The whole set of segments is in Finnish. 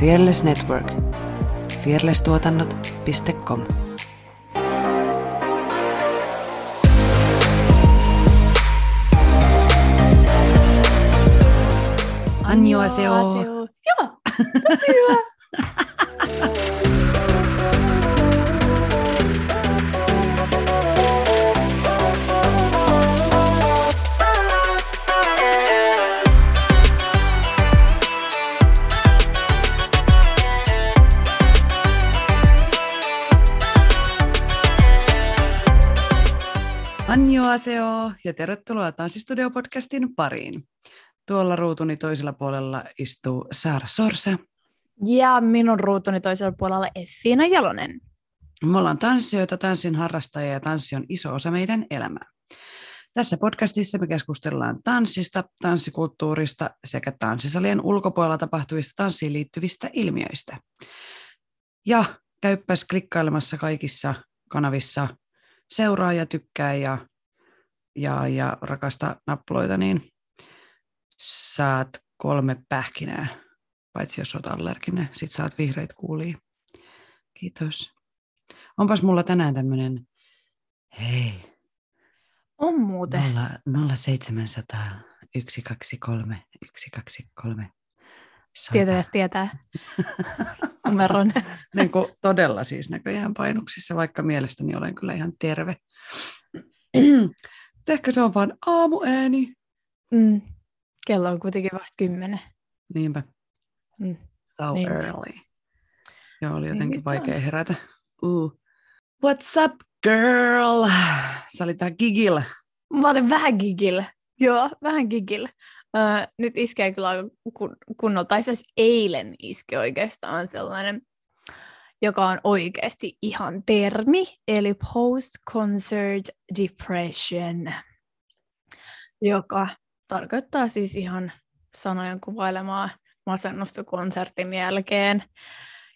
Fearless Network. Fearless-tuotannot.com. Annyeonghaseyo. Joo, tosi hyvä. Annyeonghaseyo ja tervetuloa Tanssistudio-podcastin pariin. Tuolla ruutuni toisella puolella istuu Saara Sorsa. Ja minun ruutuni toisella puolella Effiina Jalonen. Me ollaan tanssijoita, tanssin harrastajia ja tanssi on iso osa meidän elämää. Tässä podcastissa me keskustellaan tanssista, tanssikulttuurista sekä tanssisalien ulkopuolella tapahtuvista tanssiin liittyvistä ilmiöistä. Ja käyppäs klikkailemassa kaikissa kanavissa seuraa ja tykkää ja rakasta nappuloita, niin saat 3 pähkinää, paitsi jos olet allerginen, sit saat vihreät kuulia. Kiitos. Onpas mulla tänään tämmönen, hei. On muuten. 0700 123 123. Tietää. Numeron. Niin kuin todella siis näköjään painuksissa, vaikka mielestäni olen kyllä ihan terve. Ehkä se on vaan aamuääni. Mm. Kello on kuitenkin vasta 10. Niinpä. Mm. So niinpä. Early. Ja oli jotenkin niinpä vaikea herätä. What's up, girl? Sä olit vähän gigillä. Mä olin vähän gigillä. Joo, vähän gigillä. Nyt iskee kyllä kunnolla. Tai siis eilen iski oikeastaan sellainen, joka on oikeasti ihan termi. Eli post-concert depression. Joka tarkoittaa siis ihan sanojen kuvailemaa masennusta konsertin jälkeen.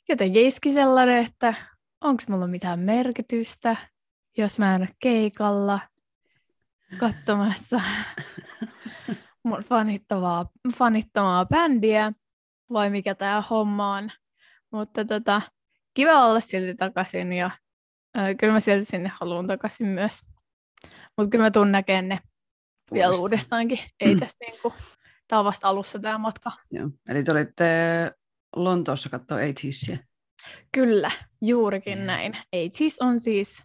Jotenkin iski sellainen, että onko mulla mitään merkitystä, jos mä en ole keikalla katsomassa mun fanittamaa bändiä, vai mikä tää homma on. Mutta kiva olla silti takaisin, ja kyllä mä silti sinne haluan takaisin myös. Mutta kyllä mä tuun näkemään ne vielä uudestaankin. Ei tästä niinku, tää on vasta alussa tää matka. Joo. Eli te olitte Lontoossa katsoa ATEEZiä. Kyllä, juurikin näin. ATEEZ on siis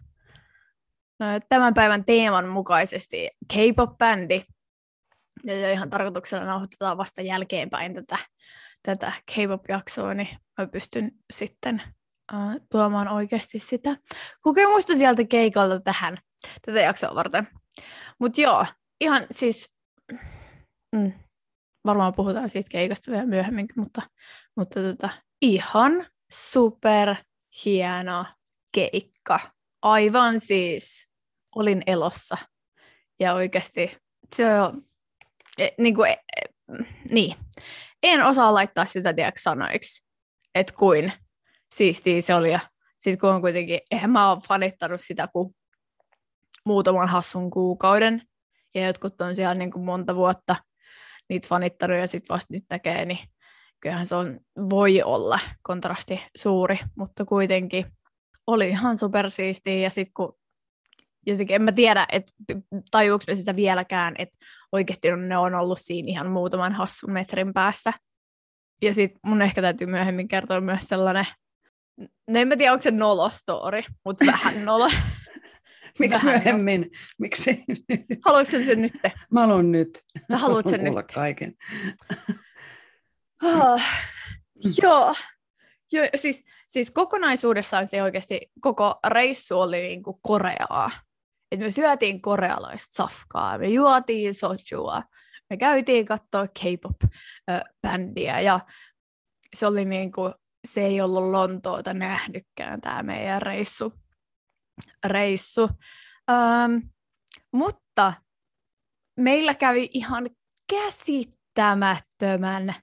tämän päivän teeman mukaisesti K-pop-bändi. Ja ihan tarkoituksella nauhoitetaan vasta jälkeenpäin tätä K-pop-jaksoa, niin mä pystyn sitten tuomaan oikeasti sitä kokemusta sieltä keikalta tähän tätä jaksoa varten. Mut joo. Ihan siis, varmaan puhutaan siitä keikasta vielä myöhemminkin, mutta ihan super hieno keikka. Aivan siis, olin elossa. Ja oikeasti, se on, niin. En osaa laittaa sitä sanoiksi, että kuin siistiä se oli. Ja sit kun on kuitenkin, eihän mä ole fanittanut sitä kuin muutaman hassun kuukauden. Ja jotkut on siellä niin kuin monta vuotta niitä fanittanut ja sitten vasta nyt näkee, niin kyllähän se on, voi olla kontrasti suuri, mutta kuitenkin oli ihan supersiistiä. Ja sitten kun jotenkin en mä tiedä, että tajuuks me sitä vieläkään, että oikeasti ne on ollut siinä ihan muutaman hassun metrin päässä. Ja sitten mun ehkä täytyy myöhemmin kertoa myös sellainen, no en mä tiedä, onko se nolostori, mutta vähän nolo. Miksi myöhemmin? Miksi? Haluatko sen nyt? Mä haluan nyt. Sä haluat sen nyt. Kaiken. Joo. Siis kokonaisuudessaan se oikeasti koko reissu oli niinku Koreaa. Et me syötiin korealaista safkaa, me juotiin sochua, me käytiin katsoa K-pop-bändiä ja se oli niinku, se ei ollut Lontoota nähdykään tää meidän reissu. Mutta meillä kävi ihan käsittämättömän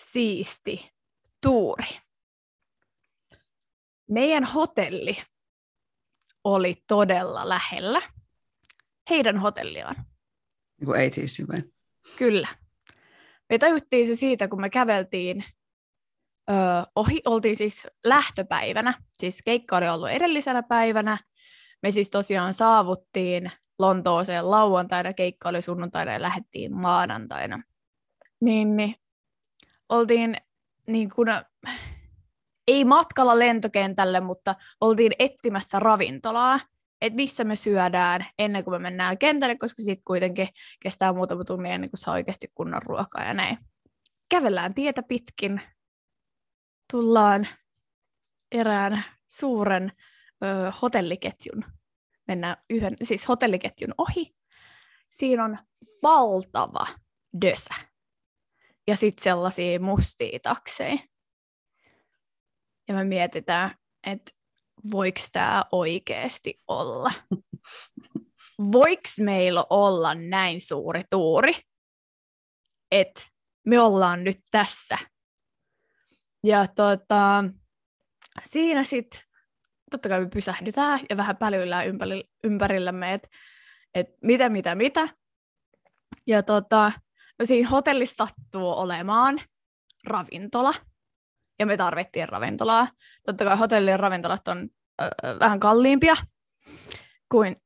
siisti tuuri. Meidän hotelli oli todella lähellä heidän hotelliaan. Niin kuin ATEEZin vai? Kyllä. Me tajuttiin se siitä, kun me käveltiin oltiin siis lähtöpäivänä, siis keikka oli ollut edellisenä päivänä. Me siis tosiaan saavuttiin Lontooseen lauantaina, keikka oli sunnuntaina ja lähdettiin maanantaina. Niin. Oltiin niin kuin, ei matkalla lentokentälle, mutta oltiin etsimässä ravintolaa, että missä me syödään ennen kuin me mennään kentälle, koska sitten kuitenkin kestää muutama tunni ennen kuin saa oikeasti kunnon ruokaa ja näin. Kävellään tietä pitkin, tullaan erään suuren hotelliketjun. Mennään siis hotelliketjun ohi. Siinä on valtava dösä. Ja sitten sellaisia mustia takseja. Ja me mietitään, että voiko tämä oikeasti olla? Voiko meillä olla näin suuri tuuri? Että me ollaan nyt tässä. Ja siinä sitten totta kai me pysähdytään ja vähän pälyillään ympärillämme, että mitä. Ja siinä hotellissa sattuu olemaan ravintola. Ja me tarvittiin ravintolaa. Totta kai hotellien ravintolat on vähän kalliimpia kuin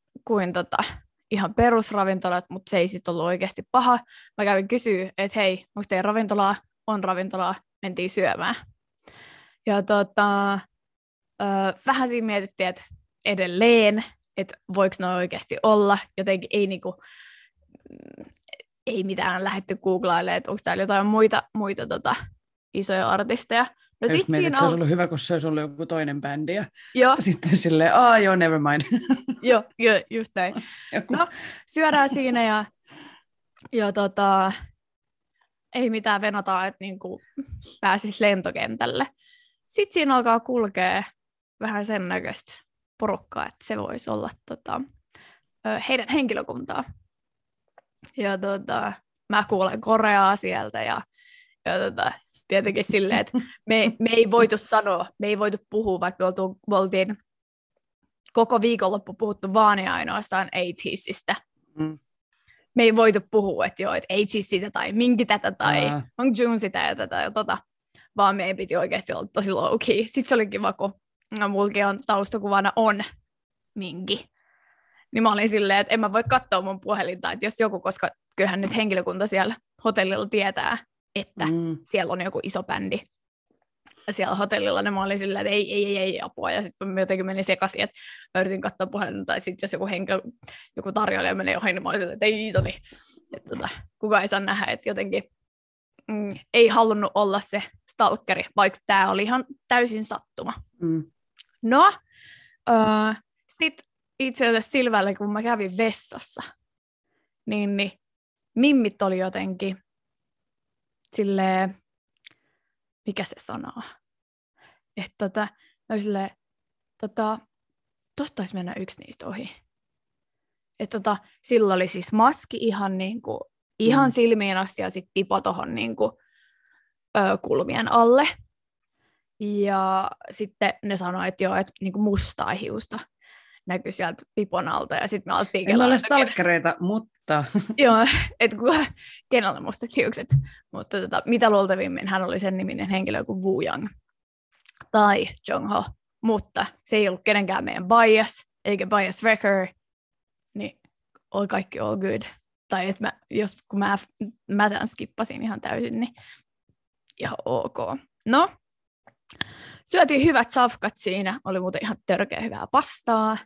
ihan perusravintolat, mutta se ei sitten ollut oikeasti paha. Mä kävin kysyä, että hei, onko teidän ravintolaa? On ravintolaa. Mentiin syömään. Ja vähän siinä mietittiin, että edelleen, että voiko ne oikeasti olla. Jotenkin ei niinku... Ei mitään lähdetty googlailemaan, että onko täällä jotain muita isoja artisteja. No sit siinä se olisi ollut hyvä, kun se olisi ollut joku toinen bändi. Ja sitten silleen, never mind. Joo, just näin. No, syödään siinä ja ei mitään venataan, että niinku pääsisi lentokentälle. Sitten siinä alkaa kulkea vähän sen näköistä porukkaa, että se voisi olla heidän henkilökuntaa. Ja mä kuulen koreaa sieltä ja tietenkin silleen, että me ei voitu sanoa, me ei voitu puhua, vaikka me oltiin koko viikonloppu puhuttu vaan ja ainoastaan ATEEZistä. Me ei voitu puhua, että joo, että ATEEZ sitä tai minkin tätä tai Hongjoong sitä ja tätä ja vaan meidän piti oikeasti olla tosi low key. Sitten se oli kiva, kun mulkin on taustakuvana on minki. Niin mä olin silleen, että en mä voi katsoa mun puhelinta, että jos joku, koska kyllähän nyt henkilökunta siellä hotellilla tietää, että siellä on joku iso bändi siellä hotellilla, niin mä olin silleen, että ei apua, ja sitten mä jotenkin menin sekaisin, että mä yritin katsoa puhelinta, tai sitten jos joku tarjoilija menee ohi, niin mä olin silleen, että ei, että kukaan ei saa nähdä, että jotenkin ei halunnut olla se stalkeri, vaikka tää oli ihan täysin sattuma. No, sitten itse asiassa silmällä, kun mä kävin vessassa, niin mimmit oli jotenkin silleen, mikä se sanoo? Että no silleen, tosta olisi mennä yksi niistä ohi. Että sillä oli siis maski ihan niinku, ihan silmiin asti ja sit pipo tohon niinku kulmien alle. Ja sitten ne sanoi, että joo, että niinku mustaa hiusta näkyi sieltä pipon alta, ja sitten me alettiin kelaa. En ole stalkkereita, mutta... Joo, että kenellä mustat hiukset. Mutta mitä luultavimmin hän oli sen niminen henkilö kuin Wooyoung tai Jongho, mutta se ei ollut kenenkään meidän bias, eikä bias wrecker, niin all kaikki all good. Tai että kun mä tämän skippasin ihan täysin, niin ihan ok. No, syötiin hyvät safkat siinä, oli muuten ihan törkeä hyvää pastaa.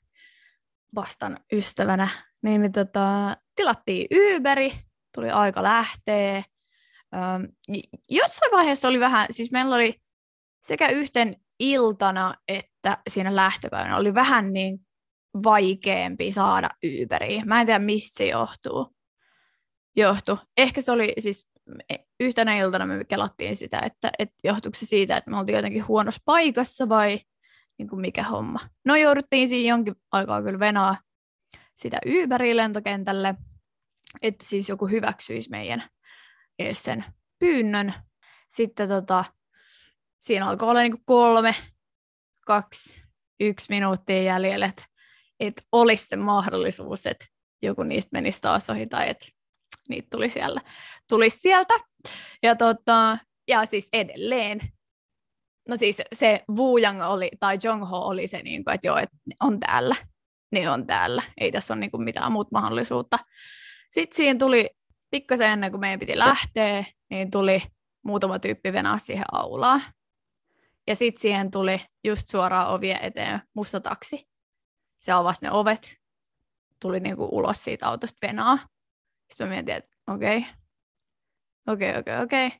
Vastan ystävänä, niin tilattiin Uberi, tuli aika lähteä. Jossain vaiheessa oli vähän, siis meillä oli sekä yhten iltana että siinä lähtöpäivänä oli vähän niin vaikeampi saada Uberiä. Mä en tiedä, mistä se johtui. Ehkä se oli siis yhtenä iltana me kelattiin sitä, että johtuiko se siitä, että me oltiin jotenkin huonossa paikassa vai... Niin kuin mikä homma. No jouduttiin siinä jonkin aikaa kyllä venaa sitä Uberiä lentokentälle, että siis joku hyväksyisi meidän sen pyynnön. Sitten siinä alkoi olla niin kuin 3, 2, 1 minuuttia jäljellä, että olisi se mahdollisuus, että joku niistä menisi taas ohi tai että niitä tulisi sieltä. Ja siis edelleen No siis se Wooyoung oli, tai Jongho oli se, niin kuin, että joo, että on täällä, niin on täällä. Ei tässä ole niin kuin mitään muuta mahdollisuutta. Sitten siihen tuli, pikkasen ennen kuin meidän piti lähteä, niin tuli muutama tyyppi venää siihen aulaan. Ja sitten siihen tuli just suoraan ovien eteen musta taksi. Se avasi ne ovet, tuli niinku ulos siitä autosta venaa. Sitten mä mietin, että okei.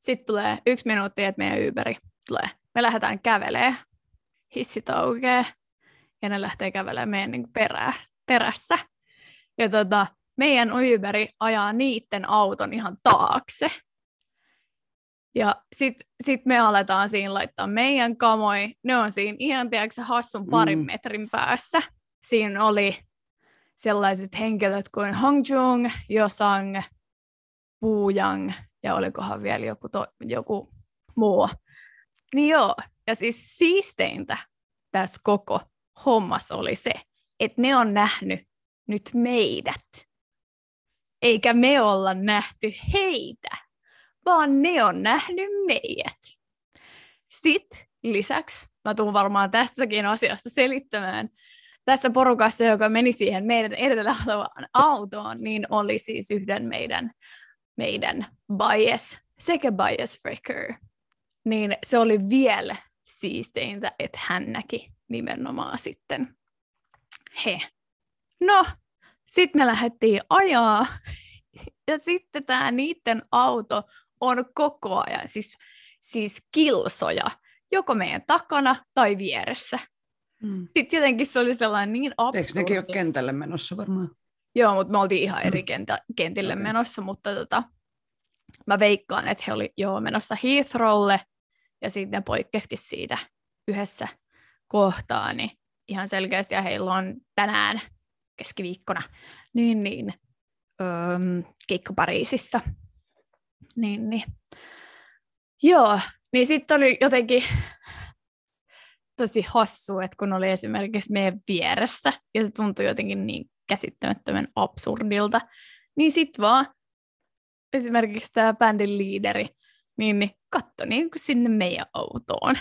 Sitten tulee 1 minuutti, että meidän Uberi tulee. Me lähdetään kävelemään, hissit aukeaa, ja ne lähtee kävelemään meidän niinku perässä. Ja meidän Uberi ajaa niitten auton ihan taakse. Ja sit me aletaan siinä laittaa meidän kamoi. Ne on siinä ihan, tiedätkö, hassun parin metrin päässä. Siinä oli sellaiset henkilöt kuin Hongjoong, Yeosang, Wu-Jang ja olikohan vielä joku muu. Niin joo, ja siis siisteintä tässä koko hommassa oli se, että ne on nähnyt nyt meidät. Eikä me olla nähty heitä, vaan ne on nähnyt meidät. Sitten lisäksi, mä tuun varmaan tästäkin asiasta selittämään, tässä porukassa, joka meni siihen meidän edellä olevaan autoon, niin oli siis yhden meidän bias sekä bias breaker. Niin se oli vielä siisteintä, että hän näki nimenomaan sitten he. No, sitten me lähdettiin ajaa, ja sitten tämä niiden auto on koko ajan, siis kilsoja, joko meidän takana tai vieressä. Mm. Sitten jotenkin se oli sellainen niin absurdi. Eikö nekin ole kentälle menossa varmaan? Joo, mutta me oltiin ihan eri kentille menossa, mutta mä veikkaan, että he oli menossa Heathrowlle, ja sitten ne poikkesikin siitä yhdessä kohtaa, niin ihan selkeästi, ja heillä on tänään keskiviikkona, niin keikka Pariisissa. Niin. Joo, niin sitten oli jotenkin tosi hassua, että kun oli esimerkiksi meidän vieressä, ja se tuntui jotenkin niin käsittämättömän absurdilta, niin sitten vaan esimerkiksi tämä bändin liideri niin katsoi niin kuin sinne meidän autoon.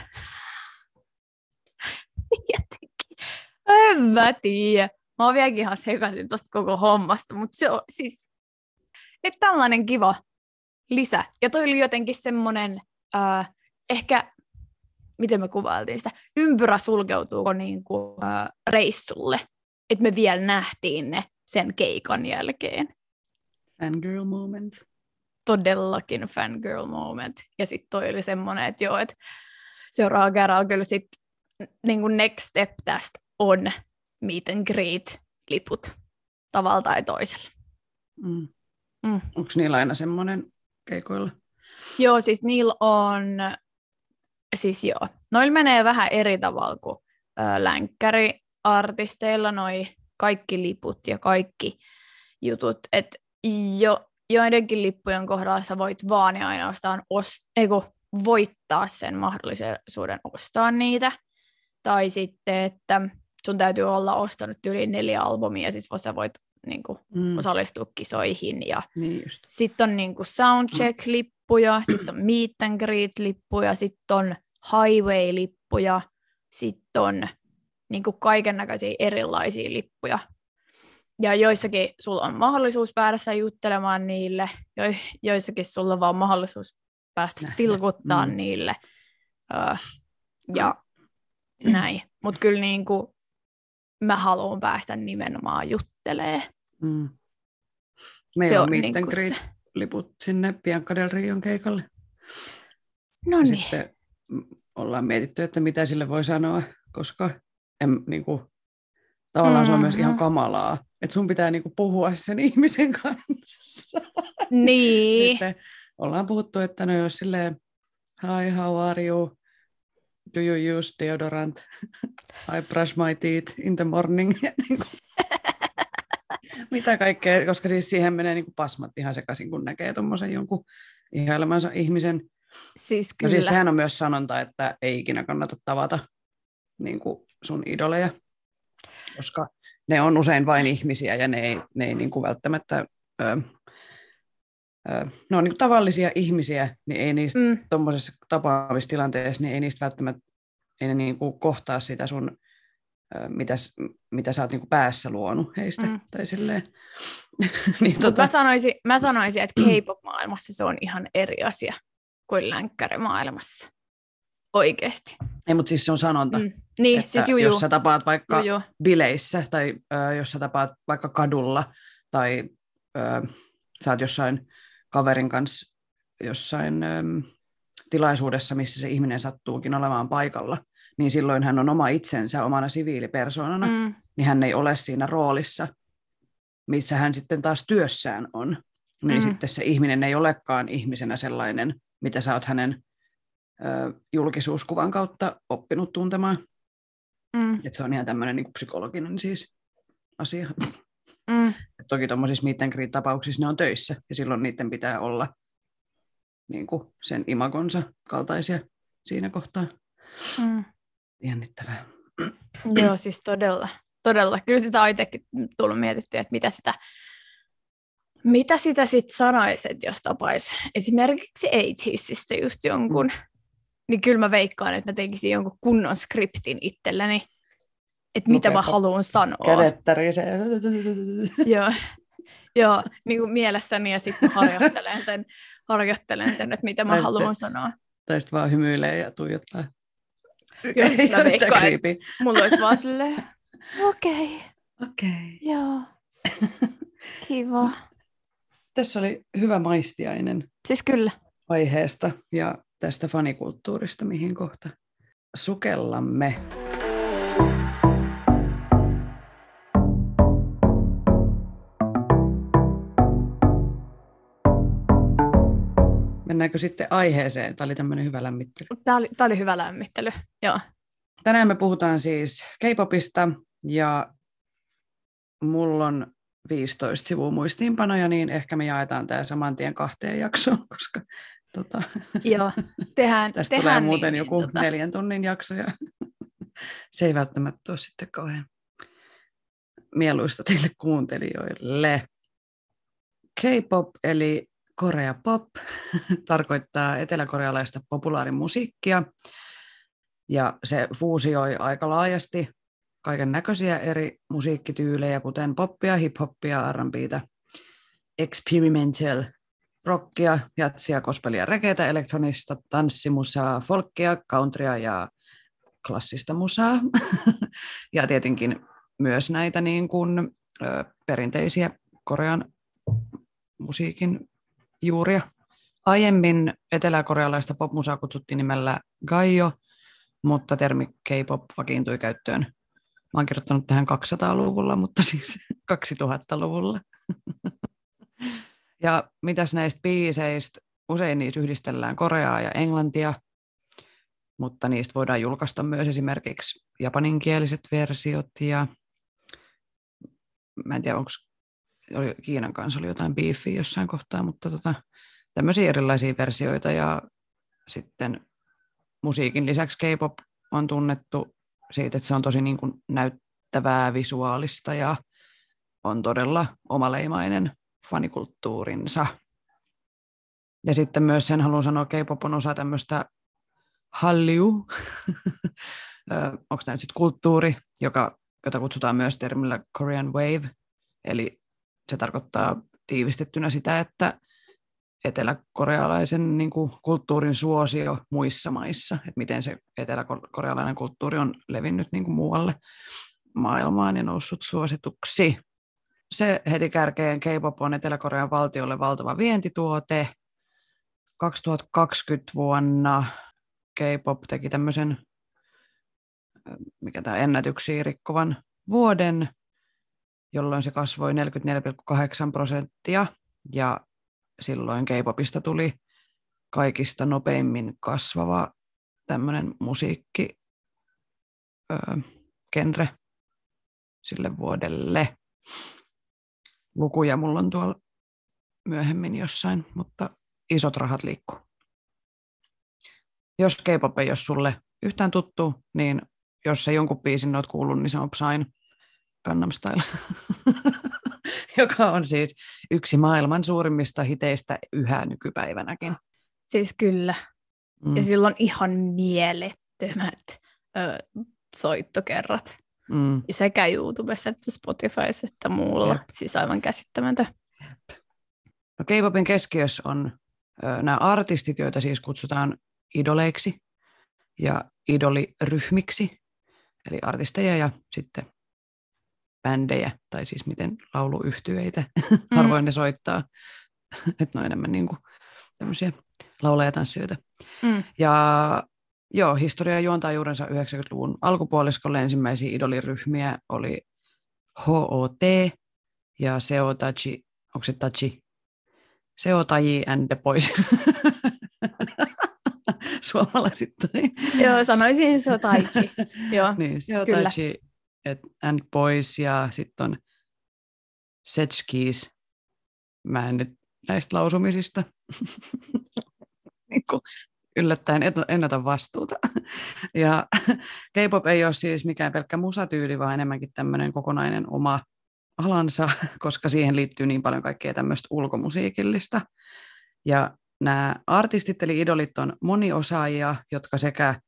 Jotenkin, en mä tiedä. Mä oon vieläkin ihan sekaisin tosta koko hommasta, mutta se on siis, että tällainen kiva lisä. Ja toi oli jotenkin semmonen, ehkä, miten me kuvailtiin sitä, ympyrä sulkeutuuko niinku, reissulle, että me vielä nähtiin ne sen keikan jälkeen. Fangirl moment. Todellakin fangirl moment. Ja sit toi oli semmonen, että joo, että seuraava kerralla kyllä sit niinku next step tästä on meet and greet-liput tavalla tai toisella. Mm. Mm. Onko niillä aina semmoinen keikoilla? Joo, siis niillä on, siis joo, noilla menee vähän eri tavalla kuin länkkäriartisteilla noi kaikki liput ja kaikki jutut, että joidenkin lippujen kohdalla sä voit vaan ja ainoastaan voittaa sen mahdollisuuden ostaa niitä, tai sitten, että sun täytyy olla ostanut yli 4 albumia, ja sitten sä voit niinku, osallistua kisoihin. Ja niin sitten on niinku soundcheck-lippuja, sitten on meet and greet-lippuja, sitten on highway-lippuja, sitten on niinku, kaikennäköisiä erilaisia lippuja. Ja joissakin sulla on mahdollisuus päästä juttelemaan niille, joissakin sulla on vaan mahdollisuus päästä pilkuttaa niille. Ja näin. Mutta kyllä niinku, mä haluan päästä nimenomaan juttelemaan. Mm. Meillä on meet and greet-liput sinne Bianca del Rion keikalle. No niin. Sitten ollaan mietitty, että mitä sille voi sanoa, koska tavallaan se on myös ihan kamalaa. Että sun pitää niinku puhua sen ihmisen kanssa. Niin. Sitten ollaan puhuttu, että no jos silleen, hi, how are you? Do you use deodorant? I brush my teeth in the morning. Mitä kaikkea, koska siis siihen menee niin kuin pasmat ihan sekaisin, kun näkee tuommoisen jonkun ihailemansa ihmisen. Siis kyllä. No siis sehän on myös sanonta, että ei ikinä kannata tavata niin kuin sun idoleja, koska ne on usein vain ihmisiä ja ne ei niin kuin välttämättä ne on niin kuin tavallisia ihmisiä, niin ei niistä tuommoisessa tapaavissa tilanteessa, niin ei niistä välttämättä ei ne niin kuin kohtaa sitä sun, mitä sä oot niin kuin päässä luonut heistä. Tai silleen. Niin, mä sanoisin, että K-pop-maailmassa se on ihan eri asia kuin länkkärimaailmassa. Oikeesti. Ei, mutta siis se on sanonta. Niin, että siis jos sä tapaat vaikka bileissä tai jos sä tapaat vaikka kadulla tai sä oot jossain kaverin kanssa jossain tilaisuudessa, missä se ihminen sattuukin olemaan paikalla, niin silloin hän on oma itsensä, omana siviilipersoonana, niin hän ei ole siinä roolissa, missä hän sitten taas työssään on. Niin sitten se ihminen ei olekaan ihmisenä sellainen, mitä sä oot hänen julkisuuskuvan kautta oppinut tuntemaan. Että se on ihan tämmöinen niin kuin psykologinen siis asia. Toki tuommoisissa meet & greet-tapauksissa ne on töissä, ja silloin niiden pitää olla niin kuin sen imagonsa kaltaisia siinä kohtaa. Jännittävää. Joo, siis todella. Todella. Kyllä sitä on itsekin tullut mietittyä, että mitä sitä sitten sanoisi, että jos tapaisi esimerkiksi ATEEZistä just jonkun, niin kyllä mä veikkaan, että mä tekisin jonkun kunnon skriptin itselleni, että mitä mä haluan sanoa. Kädet tärisee. Joo, niin kuin mielessäni, ja sitten harjoittelen sen, että mitä mä haluan sanoa. Tai sitten vaan hymyilee ja tuijottaa. Joo, siis mä veikkaan, että mulla olisi vaan silleen, okei. Joo, kiva. Tässä oli hyvä maistiainen siis kyllä aiheesta ja tästä fanikulttuurista, mihin kohta sukellamme. Mennäänkö sitten aiheeseen? Tämä oli tämmöinen hyvä lämmittely. Tämä oli hyvä lämmittely, joo. Tänään me puhutaan siis K-popista ja mulla on 15 sivua muistiinpanoja, niin ehkä me jaetaan tämä saman tien kahteen jaksoon, koska joo, tästä tulee muuten niin, joku 4 tunnin jakso ja se ei välttämättä ole sitten kauhean mieluista teille kuuntelijoille. K-pop eli Korea pop tarkoittaa eteläkorealaista populaarimusiikkia ja se fuusioi aika laajasti kaiken näköisiä eri musiikkityylejä, kuten poppia, hip-hoppia, R&B:tä, experimental rockia, jatsia, gospelia, regeetä, elektronista, tanssimusaa, folkkia, countrya ja klassista musaa. Ja tietenkin myös näitä niin kuin perinteisiä Korean musiikin juuria. Aiemmin eteläkorealaista popmusaa kutsuttiin nimellä gayo, mutta termi K-pop vakiintui käyttöön. Mä oon kirjoittanut tähän 200-luvulla, mutta siis 2000-luvulla. Ja mitäs näistä biiseistä? Usein niissä yhdistellään koreaa ja englantia, mutta niistä voidaan julkaista myös esimerkiksi japaninkieliset versiot. Ja mä en tiedä, onko Kiinan kanssa oli jotain beefiä jossain kohtaa, mutta tämmöisiä erilaisia versioita. Ja sitten musiikin lisäksi K-pop on tunnettu siitä, että se on tosi niin kuin näyttävää, visuaalista ja on todella omaleimainen fanikulttuurinsa. Ja sitten myös sen haluan sanoa, K-pop on osa tämmöistä Hallyu, onko näin sitten kulttuuri, jota kutsutaan myös termillä Korean Wave, eli se tarkoittaa tiivistettynä sitä, että eteläkorealaisen niin kuin kulttuurin suosio muissa maissa, että miten se eteläkorealainen kulttuuri on levinnyt niin kuin muualle maailmaan ja noussut suosituksi. Se heti kärkeen K-pop on Etelä-Korean valtiolle valtava vientituote. 2020 vuonna K-pop teki tämmöisen, mikä tämä ennätyksiä rikkovan vuoden, jolloin se kasvoi 44,8% ja silloin K-popista tuli kaikista nopeimmin kasvava tämmöinen musiikkigenre sille vuodelle. Lukuja mulla on tuolla myöhemmin jossain, mutta isot rahat liikkuu. Jos K-pop ei ole sulle yhtään tuttu, niin jos sä jonkun biisin oot kuullut, niin se on Psyn Gangnam Style. joka on siis yksi maailman suurimmista hiteistä yhä nykypäivänäkin. Siis kyllä. Ja sillä on ihan mielettömät soittokerrat. Sekä YouTubessa että Spotifyssa että muulla. Jep. Siis aivan käsittämättä. No, K-popin keskiössä on nämä artistit, joita siis kutsutaan idoleiksi ja idoliryhmiksi, eli artisteja ja sitten bändejä, tai siis miten lauluyhtyeitä, harvoin ne soittaa, että ne on enemmän niin kuin tämmöisiä laulajatanssijoita. Ja joo, historia juontaa juurensa 90-luvun alkupuoliskolle. Ensimmäisiä idoliryhmiä oli HOT ja Seo Taiji, onko se Taiji? Seo Taiji and Boys. Suomalaisittain. Joo, sanoisin Seo Taiji. Joo, niin, Seo Taiji and Boys ja sitten on Setskis. Mä en nyt näistä lausumisista niin kuin yllättäen en ota vastuuta. Ja K-pop ei ole siis mikään pelkkä musatyyli, vaan enemmänkin tämmöinen kokonainen oma alansa, koska siihen liittyy niin paljon kaikkea tämmöistä ulkomusiikillista. Ja nämä artistit eli idolit on moniosaajia, jotka sekä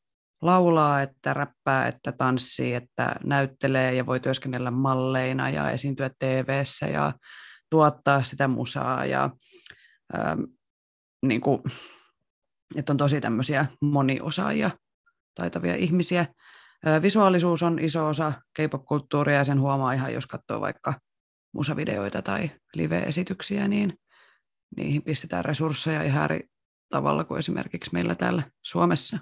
laulaa, että räppää, että tanssii, että näyttelee ja voi työskennellä malleina ja esiintyä TV:ssä ja tuottaa sitä musaa. Ja, niin kuin, että on tosi tämmöisiä moniosaajia, taitavia ihmisiä. Visuaalisuus on iso osa K-pop-kulttuuria ja sen huomaa ihan, jos katsoo vaikka musavideoita tai live-esityksiä, niin niihin pistetään resursseja ihan eri tavalla kuin esimerkiksi meillä täällä Suomessa.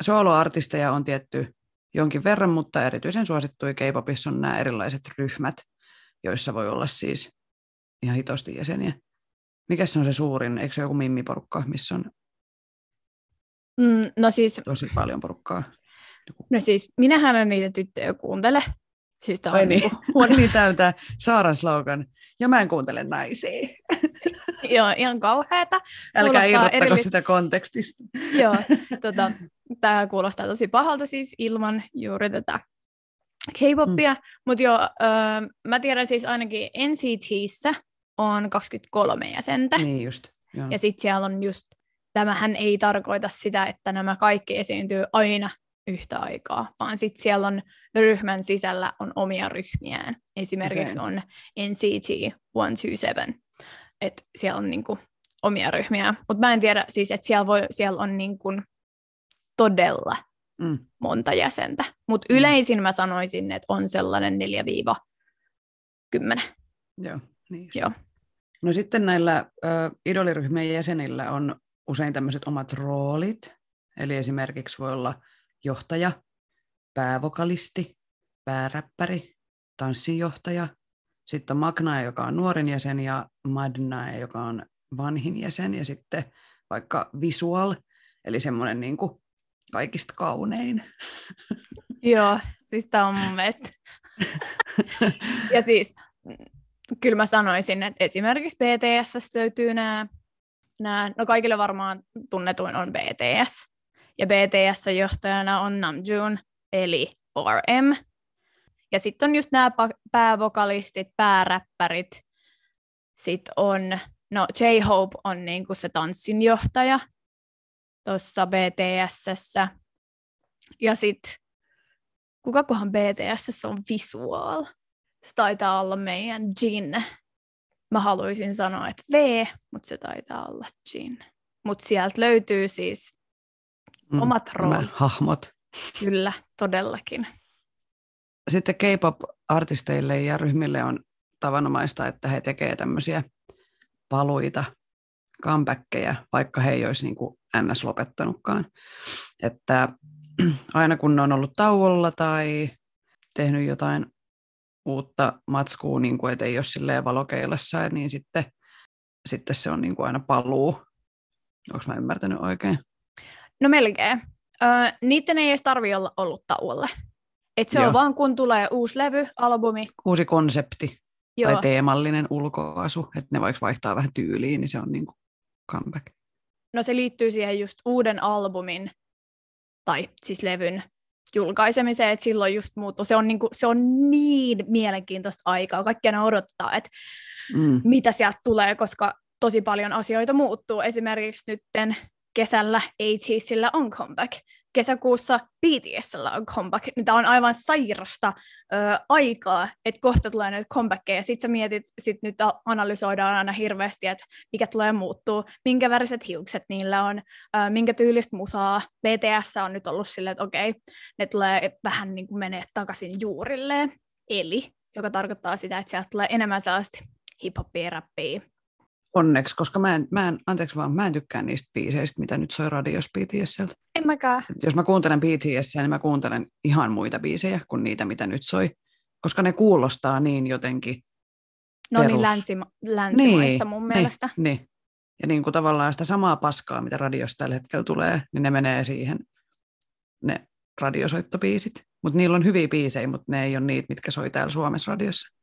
Soloartisteja on tietty jonkin verran, mutta erityisen suosittuja K-popissa on nämä erilaiset ryhmät, joissa voi olla siis ihan hitosti jäseniä. Mikä se on se suurin? Eikö se joku mimmiporukka, missä on no siis, tosi paljon porukkaa? No siis, minähän en niitä tyttöjä kuuntele. Siis tämä on niin. Niin, täällä tämä Saaran slogan. Ja mä en kuuntele naisia. Joo, ihan kauheata. Älkää irrottako sitä kontekstista. Joo, tämä kuulostaa tosi pahalta siis ilman juuri tätä K-popia. Mutta joo, mä tiedän siis ainakin NCT:ssä on 23 jäsentä. Niin just. Joo. Ja sitten siellä on just, tämähän ei tarkoita sitä, että nämä kaikki esiintyy aina yhtä aikaa, vaan sitten siellä on ryhmän sisällä on omia ryhmiään. Esimerkiksi on NCT 127, että siellä on niinku omia ryhmiä. Mutta mä en tiedä siis, että siellä on niinku todella monta jäsentä. Mutta yleisin mä sanoisin, että on sellainen 4-10. Joo, niin. Joo. No sitten näillä idoliryhmien jäsenillä on usein tämmöiset omat roolit. Eli esimerkiksi voi olla johtaja, päävokalisti, pääräppäri, tanssinjohtaja, sitten on Magnae, joka on nuorin jäsen, ja Madnae, joka on vanhin jäsen, ja sitten vaikka visual, eli semmoinen niin kuin kaikista kaunein. Joo, siis tämä on mun mielestä. Ja siis, kyllä mä sanoisin, että esimerkiksi BTS löytyy nämä, no kaikille varmaan tunnetuin on BTS. Ja BTS-johtajana on Namjoon, eli RM. Ja sitten on just nämä päävokalistit, pääräppärit. Sitten on, no J-Hope on niinku se tanssinjohtaja tuossa BTS:ssä. Ja sitten, kukakohan BTS:ssä on visual? Se taitaa olla meidän Jin. Mä haluaisin sanoa, että V, mutta se taitaa olla Jin. Mutta sieltä löytyy siis omat roolit. Hahmot. Kyllä, todellakin. Sitten K-pop-artisteille ja ryhmille on tavanomaista, että he tekevät tämmöisiä paluita, comebackkejä, vaikka he ei olisi niin kuin ns. Lopettanutkaan. Että aina kun ne on ollut tauolla tai tehnyt jotain uutta matskua, niin kuin ettei ole silleen valokeilassa, niin sitten se on niin kuin aina paluu. Onko mä ymmärtänyt oikein? No melkein. Niiden ei edes tarvitse olla ollut tauolle. Et se on vaan, kun tulee uusi levy, albumi. Uusi konsepti. Joo. Tai teemallinen ulkoasu, että ne vaikka vaihtaa vähän tyyliin, niin se on niin kuin comeback. No se liittyy siihen just uuden albumin, tai siis levyn julkaisemiseen, että silloin just muuttui. Se on niin mielenkiintoista aikaa, kaikki aina odottaa, että mitä sieltä tulee, koska tosi paljon asioita muuttuu. Esimerkiksi nytten kesällä ATEEZillä on comeback, kesäkuussa BTSllä on comeback, niin tämä on aivan sairasta aikaa, että kohta tulee nyt comebackeja, ja sitten sä mietit, nyt analysoidaan aina hirveästi, että mikä tulee muuttuu, minkä väriset hiukset niillä on, minkä tyylistä musaa. BTS on nyt ollut silleen, että okei, ne tulee vähän niin kuin menee takaisin juurilleen, eli joka tarkoittaa sitä, että sieltä tulee enemmän sellaista hip-hopia, rappia. Onneksi, koska mä en tykkää niistä biiseistä, mitä nyt soi radiossa BTS:ltä. En mäkään. Jos mä kuuntelen BTS:ää, niin mä kuuntelen ihan muita biisejä kuin niitä, mitä nyt soi, koska ne kuulostaa niin jotenkin niin länsimaista niin, mun mielestä. Niin. Ja niin kuin tavallaan sitä samaa paskaa, mitä radiossa tällä hetkellä tulee, niin ne menee siihen, ne radiosoittobiisit. Mutta niillä on hyviä biisejä, mutta ne ei ole niitä, mitkä soi täällä Suomessa radiossa.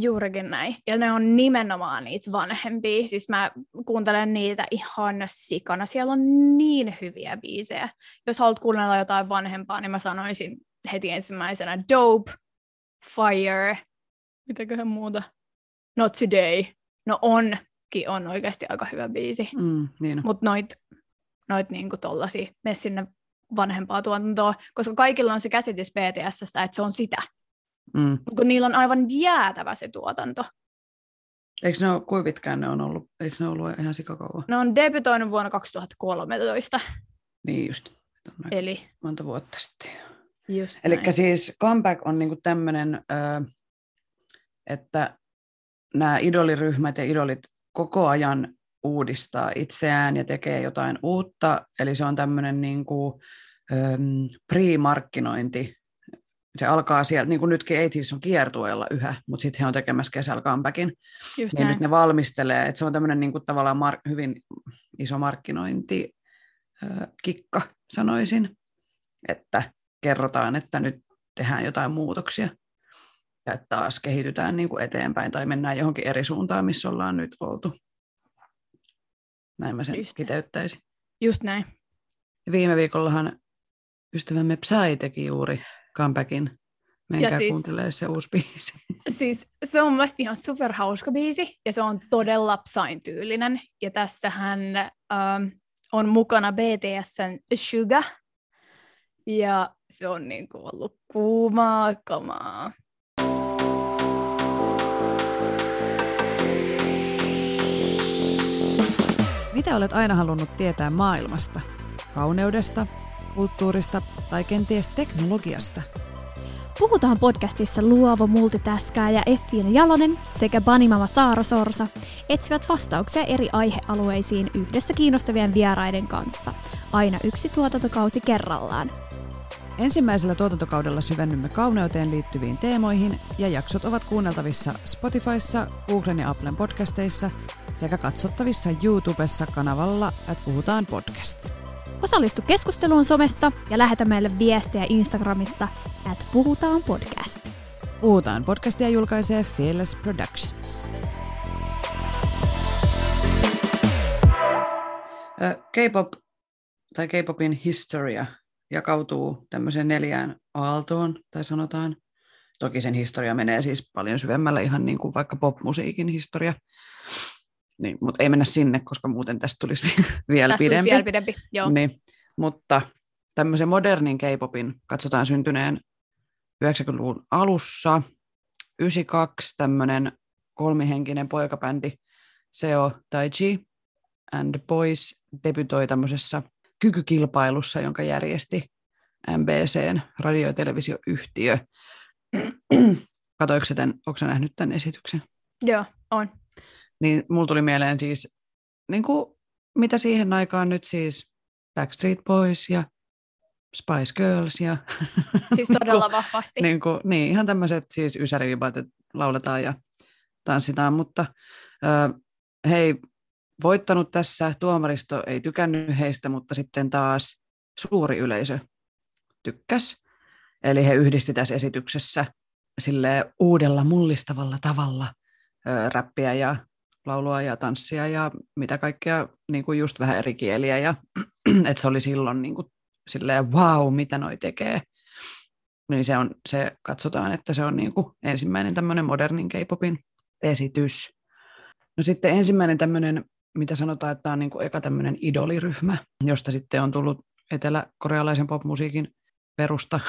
Juurikin näin. Ja ne on nimenomaan niitä vanhempia. Siis mä kuuntelen niitä ihan sikana. Siellä on niin hyviä biisejä. Jos haluat kuunnella jotain vanhempaa, niin mä sanoisin heti ensimmäisenä Dope, Fire, mitäköhän muuta? Not Today. No onkin on oikeasti aika hyvä biisi. Niin. Mutta noit niinku tollasia, mene sinne vanhempaa tuotantoa, koska kaikilla on se käsitys BTS:stä, että se on sitä. Kun niillä on aivan jäätävä se tuotanto. Eikö ne ole, kuinka pitkään ne on ollut? Eikö ne ollut ihan sikakauan? Ne on debytoinut vuonna 2013. Niin just. Eli monta vuotta sitten. Elikkä siis comeback on niinku tämmöinen, että nämä idoliryhmät ja idolit koko ajan uudistaa itseään ja tekee jotain uutta. Eli se on tämmöinen niinku pre-markkinointi. Se alkaa sieltä, niin kuin nytkin ATEEZ on kiertueella yhä, mutta sitten he on tekemässä kesällä comebackin. Ja nyt ne valmistelee, että se on tämmöinen niin kuin tavallaan hyvin iso markkinointikikka, sanoisin, että kerrotaan, että nyt tehdään jotain muutoksia ja että taas kehitytään niin kuin eteenpäin tai mennään johonkin eri suuntaan, missä ollaan nyt oltu. Näin mä sen kiteyttäisin. Just näin. Viime viikollahan ystävämme Psy teki juuri comebackin. Menkää siis, kuuntelemaan se uusi biisi. Siis se on mielestäni ihan superhauska biisi, ja se on todella Psy-tyylinen. Ja tässähän on mukana BTS:n Suga, ja se on niinku ollut kuumaa kamaa. Mitä olet aina halunnut tietää maailmasta? Kauneudesta? Kulttuurista tai kenties teknologiasta. Puhutaan podcastissa luova multitaskaaja Effiina Jalonen sekä Banimama Saara Sorsa etsivät vastauksia eri aihealueisiin yhdessä kiinnostavien vieraiden kanssa, aina yksi tuotantokausi kerrallaan. Ensimmäisellä tuotantokaudella syvennymme kauneuteen liittyviin teemoihin ja jaksot ovat kuunneltavissa Spotifyssa, Googlen ja Applen podcasteissa sekä katsottavissa YouTubessa kanavalla Puhutaan podcast. Osallistu keskusteluun somessa ja lähetä meille viestejä Instagramissa @puhutaanpodcast. Puhutaan podcastia julkaisee Fearless Productions. K-pop tai K-popin historia jakautuu tämmöiseen 4 aaltoon, tai sanotaan. Toki sen historia menee siis paljon syvemmällä, ihan niin kuin vaikka popmusiikin historia. Niin, mutta ei mennä sinne, koska muuten tästä tulisi vielä pidempi. Tulisi vielä pidempi, joo. Niin, mutta tämmöisen modernin K-popin katsotaan syntyneen 90-luvun alussa. 92 tämmöinen kolmihenkinen poikabändi Seo Taiji and Boys debytoi tämmöisessä kykykilpailussa, jonka järjesti MBC:n radio- ja televisioyhtiö. Katoiko sitten, onko sä nähnyt tämän esityksen? Joo, on. Niin mulla tuli mieleen siis, niin kuin, mitä siihen aikaan nyt siis Backstreet Boys ja Spice Girls ja... Siis todella vahvasti. niin, ihan tämmöiset siis ysärivibat, että lauletaan ja tanssitaan, mutta he ei voittanut tässä, tuomaristo ei tykännyt heistä, mutta sitten taas suuri yleisö tykkäsi. Eli he yhdisti tässä esityksessä silleen uudella mullistavalla tavalla räppiä ja laulua ja tanssia ja mitä kaikkea, niin kuin just vähän eri kieliä. Ja, että se oli silloin niin kuin, silleen, wow, mitä noi tekee. niin se katsotaan, että se on niin kuin ensimmäinen tämmöinen modernin K-popin esitys. No sitten ensimmäinen tämmöinen, mitä sanotaan, että tämä on niin kuin eka tämmöinen idoliryhmä, josta sitten on tullut eteläkorealaisen popmusiikin perusta,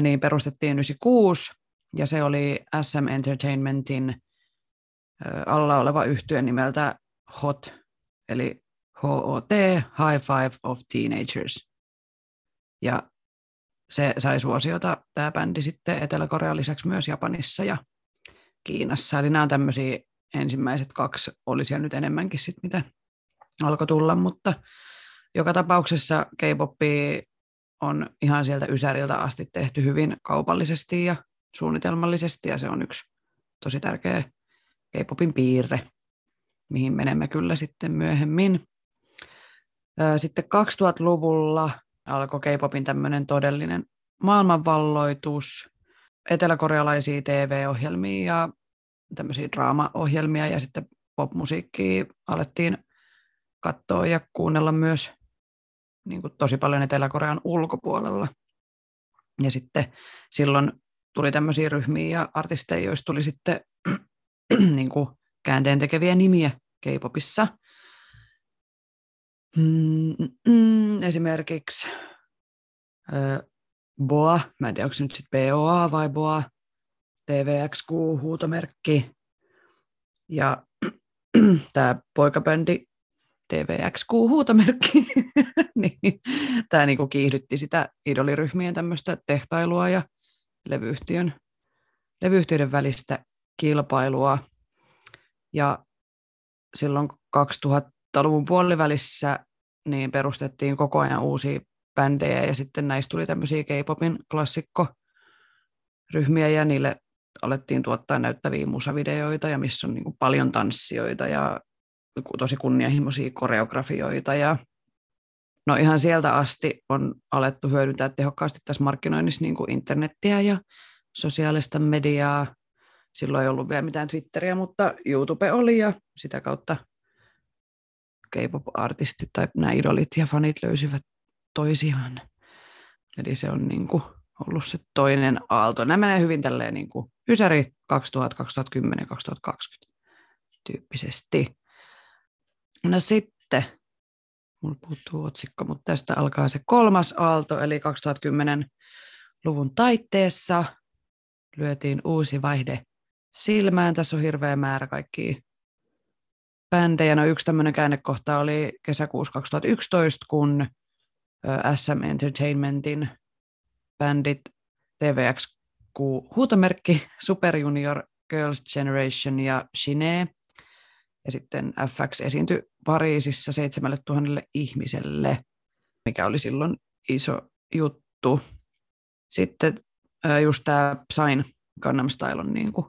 niin perustettiin 96, ja se oli SM Entertainmentin alla oleva yhtye nimeltä HOT, eli HOT, High Five of Teenagers. Ja se sai suosiota, tämä bändi sitten Etelä-Korean lisäksi myös Japanissa ja Kiinassa. Eli nämä on tämmöisiä ensimmäiset kaksi, oli siellä nyt enemmänkin sitten, mitä alkoi tulla, mutta joka tapauksessa K-popia on ihan sieltä ysäriltä asti tehty hyvin kaupallisesti ja suunnitelmallisesti, ja se on yksi tosi tärkeä K-popin piirre, mihin menemme kyllä sitten myöhemmin. Sitten 2000-luvulla alkoi K-popin tämmöinen todellinen maailmanvalloitus, eteläkorealaisia TV-ohjelmia ja tämmöisiä draama-ohjelmia, ja sitten popmusiikkia alettiin katsoa ja kuunnella myös niin kuin tosi paljon Etelä-Korean ulkopuolella. Ja sitten silloin tuli tämmöisiä ryhmiä ja artisteja, joista tuli sitten niin kuin käänteentekeviä nimiä K-popissa. Esimerkiksi BOA, mä en tiedä, onko se nyt sitten BOA vai BOA, TVXQ, huutomerkki, ja tämä poikabändi TVXQ, huutomerkki, niin, tämä niinku kiihdytti sitä idoliryhmien tämmöistä tehtailua ja levyyhtiöiden välistä kilpailua, ja silloin 2000-luvun puolivälissä niin perustettiin koko ajan uusia bändejä, ja sitten näistä tuli tämmöisiä K-popin klassikkoryhmiä, ja niille alettiin tuottaa näyttäviä musavideoita, ja missä on niin kuin paljon tanssijoita ja tosi kunnianhimoisia koreografioita, ja no ihan sieltä asti on alettu hyödyntää tehokkaasti tässä markkinoinnissa niin kuin internettiä ja sosiaalista mediaa. Silloin ei ollut vielä mitään Twitteriä, mutta YouTube oli, ja sitä kautta K-pop-artistit tai nämä idolit ja fanit löysivät toisiaan. Eli se on niin kuin ollut se toinen aalto. Nämä menee hyvin tälleen niin kuin ysäri 2000, 2010, 2020 tyyppisesti. No sitten, mulla puuttuu otsikko, mutta tästä alkaa se kolmas aalto, eli 2010-luvun taitteessa lyötiin uusi vaihde silmään. Tässä on hirveä määrä kaikkia bändejä. No yksi tämmöinen käännekohta oli kesäkuussa 2011, kun SM Entertainmentin bändit TVXQ, huutomerkki, Super Junior, Girls' Generation ja Shinee, ja sitten FX esiintyi Pariisissa 7 000 ihmiselle, mikä oli silloin iso juttu. Sitten just tämä Psyn Gangnam Style on niin kuin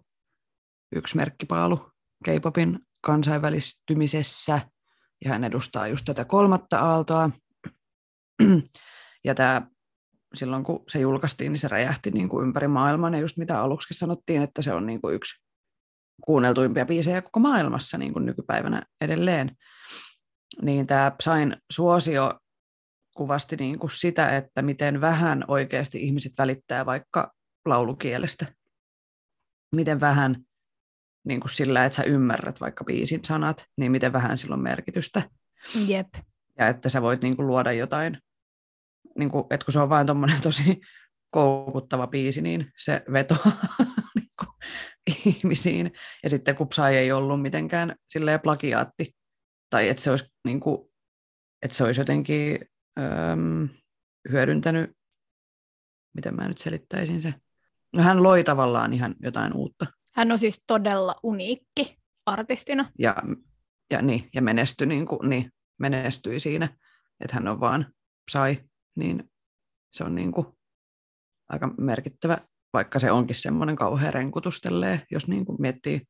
yksi merkkipaalu K-popin kansainvälistymisessä, ja hän edustaa just tätä kolmatta aaltoa. Ja tämä, silloin kun se julkaistiin, niin se räjähti niin kuin ympäri maailman, ja just mitä aluksi sanottiin, että se on niin kuin yksi kuunneltuimpia biisejä koko maailmassa niin kuin nykypäivänä edelleen, niin tämä Psyn suosio kuvasti niin kuin sitä, että miten vähän oikeasti ihmiset välittää vaikka laulukielestä. Miten vähän niin kuin sillä, että sä ymmärrät vaikka biisin sanat, niin miten vähän sillä on merkitystä. Jep. Ja että sä voit niin kuin luoda jotain, niin kuin, että kun se on vain tommoinen tosi koukuttava biisi, niin se vetoaa ihmisiin. Ja sitten kun Psy ei ollut mitenkään silleen plagiaatti, tai että se olisi, niin kuin, että se olisi jotenkin hyödyntänyt, miten mä nyt selittäisin se. No hän loi tavallaan ihan jotain uutta. Hän on siis todella uniikki artistina. Ja menestyi, niin kuin, niin, menestyi siinä, että hän on vaan Psy, niin se on niin kuin aika merkittävä, vaikka se onkin semmoinen kauhea renkutus, jos niin kuin miettii.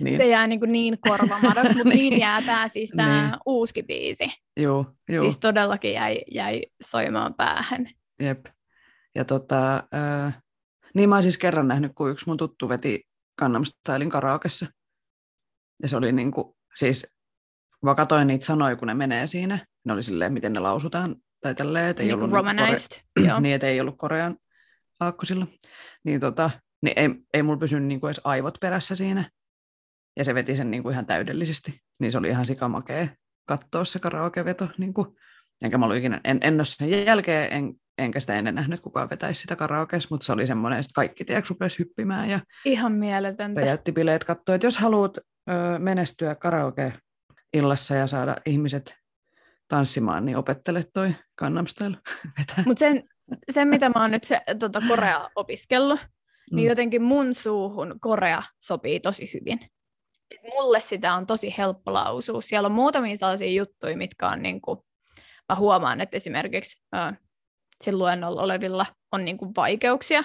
Niin. Se jää niin korvamadoksi, mutta niin jää tämä siis niin. Uusi biisi. Joo. Siis todellakin jäi soimaan päähän. Jep. Ja niin mä oon siis kerran nähnyt, kun yksi mun tuttu veti Gangnam Stylein karaokessa. Ja se oli niin kuin, siis mä katsoin niitä sanoja, kun ne menee siinä. Ne oli silleen, miten ne lausutaan tai tälleen, että ei niin ollut romanized. Niin, että ei ollut Korean aakkosilla. Niin, niin ei mulla pysy niin kuin edes aivot perässä siinä. Ja se veti sen niin kuin ihan täydellisesti. Niin se oli ihan sikamakea katsoa se karaokeveto. Niin kuin. Enkä mä ollut ikinä, en ole sen jälkeen, enkä sitä ennen nähnyt, kukaan vetäisi sitä karaokeessa, mutta se oli semmoinen, että kaikki tieks rupesi hyppimään. Ja ihan mieletöntä. Räjäytti bileet katsoa, että jos haluat menestyä karaoke-illassa ja saada ihmiset tanssimaan, niin opettele toi Gangnam Style. Mutta sen, mitä mä oon nyt koreaa opiskellut, niin jotenkin mun suuhun korea sopii tosi hyvin. Mulle sitä on tosi helppo lausua. Siellä on muutamia sellaisia juttuja, mitkä on niinku, mä huomaan, että esimerkiksi sen luennolla olevilla on niinku vaikeuksia,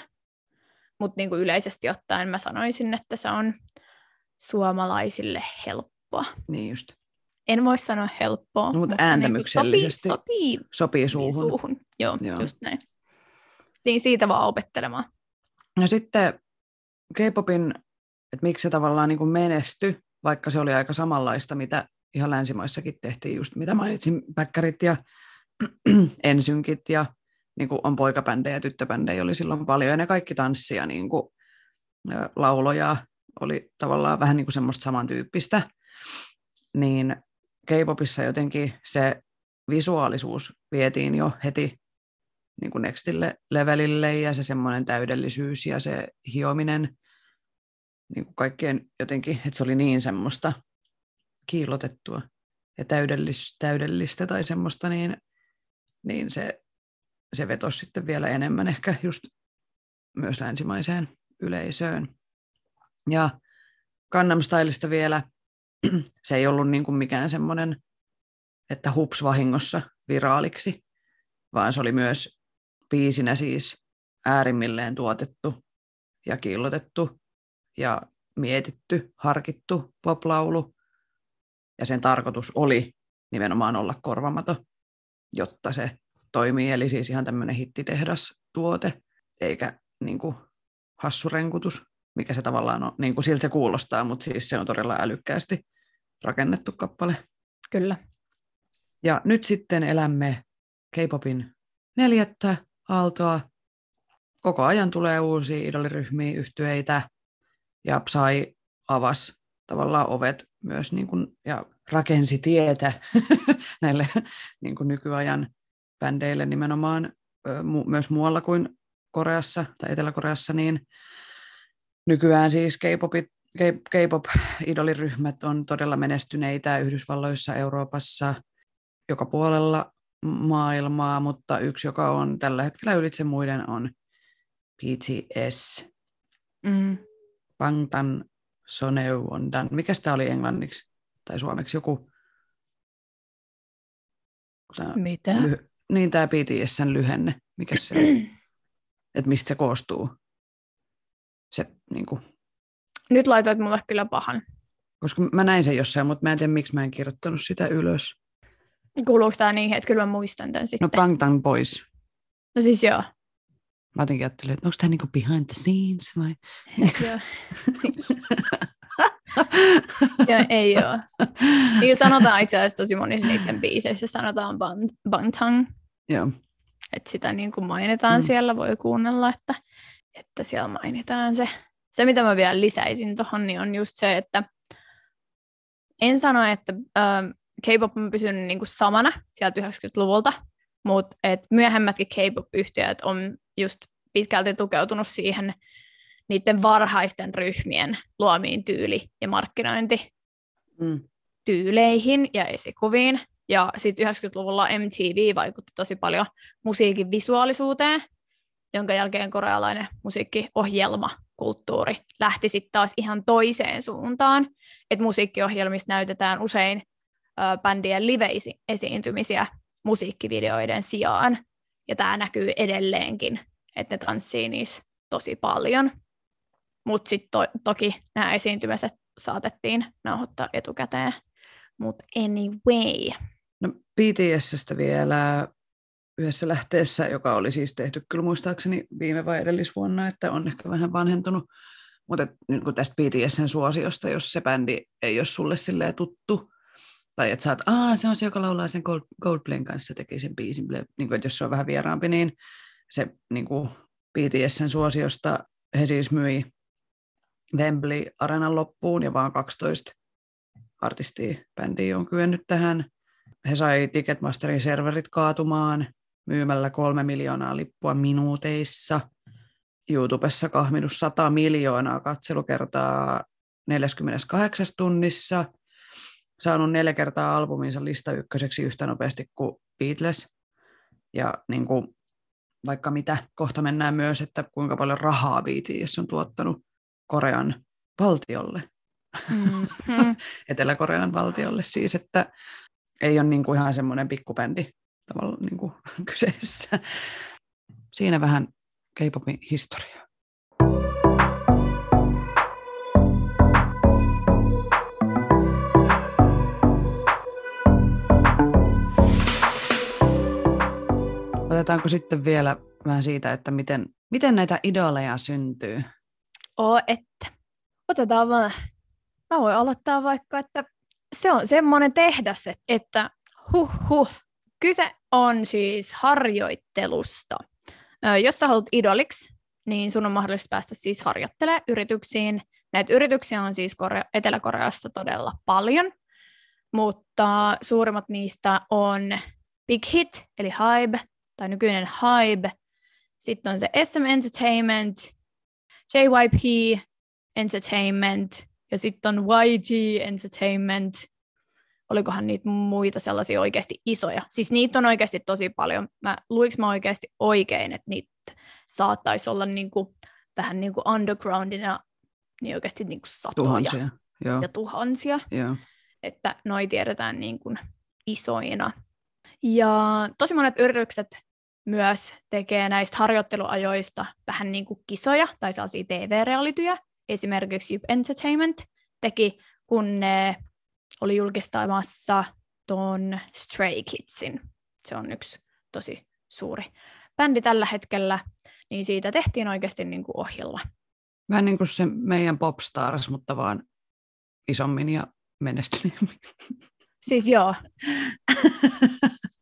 mutta niinku yleisesti ottaen mä sanoisin, että se on suomalaisille helppoa. Niin just. En voi sanoa helppoa, mutta ääntämyksellisesti niinku sopii suuhun. Joo, just näin. Niin siitä vaan opettelemaan. No sitten K-popin, että miksi se tavallaan niin kuin menestyi, vaikka se oli aika samanlaista, mitä ihan länsimaissakin tehtiin, just mitä mainitsin, päkkärit ja ensynkit ja niin kuin on poikabändejä ja tyttöbändejä oli silloin paljon, ja ne kaikki tanssia, niin kuin, lauloja oli tavallaan vähän niin kuin semmoista samantyyppistä, niin K-popissa jotenkin se visuaalisuus vietiin jo heti niin kuin nextille levelille, ja se semmoinen täydellisyys ja se hiominen niin kuin kaikkien jotenkin, että se oli niin semmoista kiillotettua ja täydellistä tai semmoista, niin se vetosi sitten vielä enemmän ehkä just myös länsimaiseen yleisöön. Ja Gangnam Stylesta vielä, se ei ollut niin kuin mikään semmoinen, että hups vahingossa viraaliksi, vaan se oli myös biisinä siis äärimmilleen tuotettu ja kiillotettu ja mietitty, harkittu poplaulu. Ja sen tarkoitus oli nimenomaan olla korvamaton, jotta se toimii. Eli siis ihan tämmöinen hittitehdastuote, eikä niin kuin hassurenkutus, mikä se tavallaan on. Niin kuin siltä se kuulostaa, mutta siis se on todella älykkäästi rakennettu kappale. Kyllä. Ja nyt sitten elämme K-popin 4. aaltoa. Koko ajan tulee uusia idoliryhmiä, yhtyeitä. Ja Psy avasi tavallaan ovet myös niin kuin, ja rakensi tietä näille niin kuin nykyajan bändeille nimenomaan myös muualla kuin Koreassa tai Etelä-Koreassa. Niin nykyään siis K-pop-idoliryhmät on todella menestyneitä Yhdysvalloissa, Euroopassa, joka puolella maailmaa, mutta yksi, joka on tällä hetkellä ylitse muiden, on BTS. Mm. Bangtan Soneuondan. Mikäs tämä oli englanniksi tai suomeksi joku? Mitä? Niin tämä BTS:n lyhenne. Mikäs se on? Että mistä se koostuu? Se niinku. Nyt laitoit mulle kyllä pahan. Koska mä näin sen jossain, mutta mä en tiedä miksi mä en kirjoittanut sitä ylös. Kuuluuko tämä niihin, että kyllä mä muistan tämän sitten. No Bangtan Boys. No siis joo. Mä jotenkin ajattelin, että onko tämä niinku behind the scenes vai? Joo, ei ole. Niin sanotaan itse asiassa tosi monissa niiden biiseissä, sanotaan Bangtan. Joo. Että sitä niinku mainitaan siellä, voi kuunnella, että siellä mainitaan se. Se, mitä mä vielä lisäisin tuohon, niin on just se, että en sano, että K-pop on pysynyt niinku samana sieltä 90-luvulta, mutta myöhemmätkin K-pop-yhtiöt on just pitkälti tukeutunut siihen niiden varhaisten ryhmien luomiin tyyli- ja markkinointityyleihin ja esikuviin. Ja sitten 90-luvulla MTV vaikutti tosi paljon musiikin visuaalisuuteen, jonka jälkeen korealainen musiikkiohjelmakulttuuri lähti sitten taas ihan toiseen suuntaan. Että musiikkiohjelmissa näytetään usein bändien live-esiintymisiä musiikkivideoiden sijaan. Ja tämä näkyy edelleenkin, että ne tanssii niissä tosi paljon. Mutta sitten toki nämä esiintymiset saatettiin nauhoittaa etukäteen. Mutta anyway. No BTS:stä vielä yhdessä lähteessä, joka oli siis tehty kyllä muistaakseni viime vai edellisvuonna, että on ehkä vähän vanhentunut. Mutta tästä BTS:n suosiosta, jos se bändi ei ole sulle silleen tuttu, Tai että saat, se on se, joka laulaa sen Coldplayn kanssa, teki sen biisin. Niin kuin, että jos se on vähän vieraampi, niin se niin kuin BTS:n suosiosta he siis myi Wembley Arenan loppuun ja vaan 12 artistia bändiä on kyennyt tähän. He sai Ticketmasterin serverit kaatumaan myymällä 3 miljoonaa lippua minuuteissa. YouTubessa kahminut 100 miljoonaa katselukertaa 48 tunnissa. Saanut 4 kertaa albuminsa listaykköseksi yhtä nopeasti kuin Beatles. Ja niin kuin, vaikka mitä, kohta mennään myös, että kuinka paljon rahaa BTS on tuottanut Korean valtiolle. Mm-hmm. Etelä-Korean valtiolle siis, että ei ole niin kuin ihan semmoinen pikkubändi tavallaan niin kuin kyseessä. Siinä vähän K-popin historiaa. Otetaanko sitten vielä vähän siitä, että miten näitä idoleja syntyy? Että otetaan vaan. Mä voin aloittaa vaikka, että se on semmoinen tehdas, että kyse on siis harjoittelusta. Jos sä haluat idoliksi, niin sun on mahdollista päästä siis harjoittelemaan yrityksiin. Näitä yrityksiä on siis Etelä-Koreassa todella paljon, mutta suurimmat niistä on Big Hit, eli Hybe, tai nykyinen Hybe. Sitten on se SM Entertainment, JYP Entertainment, ja sitten on YG Entertainment. Olikohan niitä muita sellaisia oikeasti isoja? Siis niitä on oikeasti tosi paljon. Luinko mä oikeasti oikein, että niitä saattaisi olla niinku, vähän niin kuin undergroundina niin oikeasti niinku satoja tuhansia. Ja tuhansia. Joo. Että noi tiedetään niinku isoina. Ja tosi monet yritykset myös tekee näistä harjoitteluajoista vähän niin kuin kisoja tai sellaisia TV-realityjä. Esimerkiksi JYP Entertainment teki, kun ne oli julkistamassa ton Stray Kidsin. Se on yksi tosi suuri bändi tällä hetkellä, niin siitä tehtiin oikeasti niin kuin ohjelma. Vähän niin kuin se meidän Popstars, mutta vaan isommin ja menestyneemmin. Siis joo.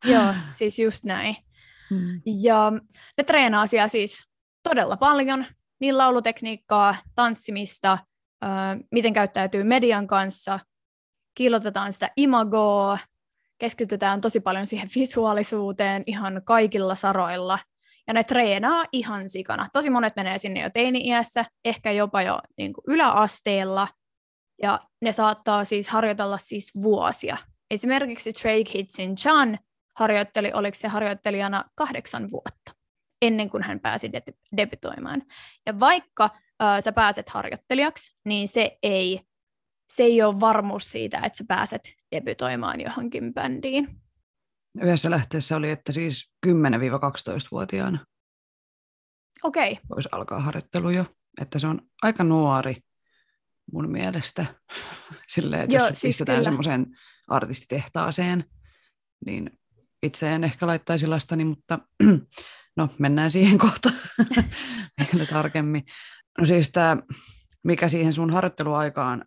Joo, siis just näin. Hmm. Ja ne treenaa siellä siis todella paljon. Niin laulutekniikkaa, tanssimista, miten käyttäytyy median kanssa, kiillotetaan sitä imagoa, keskitytään tosi paljon siihen visuaalisuuteen ihan kaikilla saroilla. Ja ne treenaa ihan sikana. Tosi monet menee sinne jo teini-iässä, ehkä jopa jo niin kuin yläasteella. Ja ne saattaa siis harjoitella siis vuosia. Esimerkiksi Stray Kidsin Chan harjoittelijana 8 vuotta. Ennen kuin hän pääsi debytoimaan. Ja vaikka sä pääset harjoittelijaksi, niin se ei ole varmuus siitä, että sä pääset debytoimaan johonkin bändiin. Yhdessä lähteessä oli, että siis 10-12-vuotiaana okay. Voisi alkaa harjoittelu jo. Että se on aika nuori mun mielestä. Silleen, että joo, jos siis pistetään semmoiseen artistitehtaaseen, niin itse en ehkä laittaisi lastani, mutta no, mennään siihen kohtaan vielä tarkemmin. No siis tämä, mikä siihen sun harjoitteluaikaan,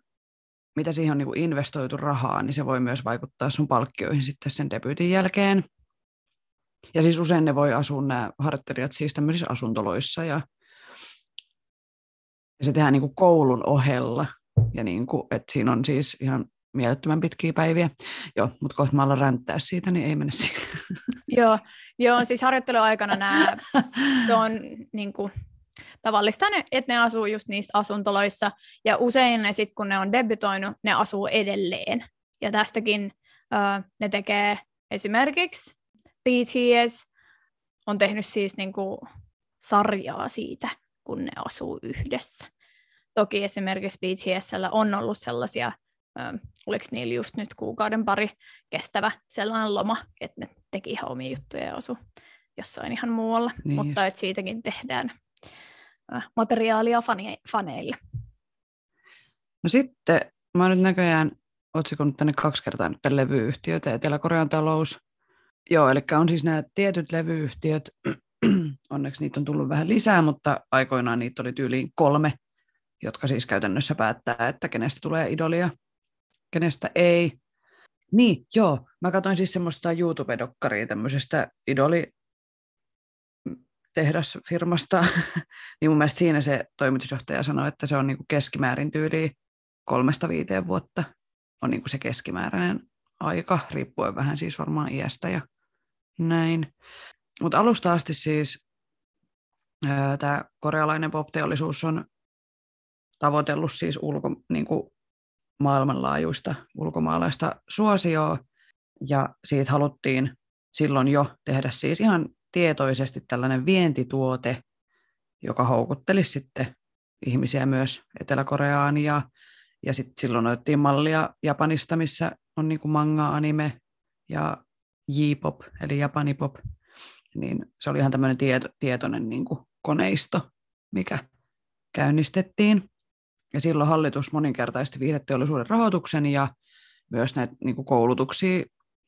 mitä siihen on niinku investoitu rahaa, niin se voi myös vaikuttaa sun palkkioihin sitten sen debyytin jälkeen. Ja siis usein ne voi asua nämä harjoittelijat siis tämmöisissä asuntoloissa. Ja se tehdään niinku koulun ohella. Ja niinku, että siinä on siis ihan mielettömän pitkiä päiviä. Joo, mutta kohta mä alan ränttää siitä, niin ei mene siihen. Joo, siis harjoitteluaikana nämä, se on niin kuin tavallista, että ne asuu just niissä asuntoloissa, ja usein ne sitten, kun ne on debytoinut, ne asuu edelleen. Ja tästäkin ne tekee esimerkiksi BTS on tehnyt siis niin kuin sarjaa siitä, kun ne asuu yhdessä. Toki esimerkiksi BTS:llä on ollut sellaisia, oliko niillä just nyt 1-2 kuukauden kestävä sellainen loma, että ne teki ihan omia juttuja ja osu jossain ihan muualla, niin mutta et siitäkin tehdään materiaalia faneille. No sitten, mä oon nyt näköjään otsikonut tänne 2 kertaa nyt tämän levyyhtiötä, Etelä-Korean talous. Joo, eli on siis nämä tietyt levyyhtiöt, onneksi niitä on tullut vähän lisää, mutta aikoinaan niitä oli tyyliin 3, jotka siis käytännössä päättää, että kenestä tulee idolia. Kenestä ei. Niin, joo. Mä katsoin siis semmoista YouTube-dokkaria tämmöisestä idolitehdasfirmasta. Niin mun mielestä siinä se toimitusjohtaja sanoi, että se on niinku keskimäärin tyyliin 3-5 vuotta. On niinku se keskimääräinen aika, riippuen vähän siis varmaan iästä ja näin. Mutta alusta asti siis tämä korealainen pop-teollisuus on tavoitellut siis maailmanlaajuista ulkomaalaista suosioa, ja siitä haluttiin silloin jo tehdä siis ihan tietoisesti tällainen vientituote, joka houkuttelisi sitten ihmisiä myös Etelä-Koreaan, ja sitten silloin otettiin mallia Japanista, missä on niin kuin manga, anime ja J-pop, eli japanipop, niin se oli ihan tämmöinen tietoinen niin kuin koneisto, mikä käynnistettiin. Ja silloin hallitus moninkertaisesti viihdeteollisuuden rahoituksen, ja myös näitä niin kuin koulutuksia,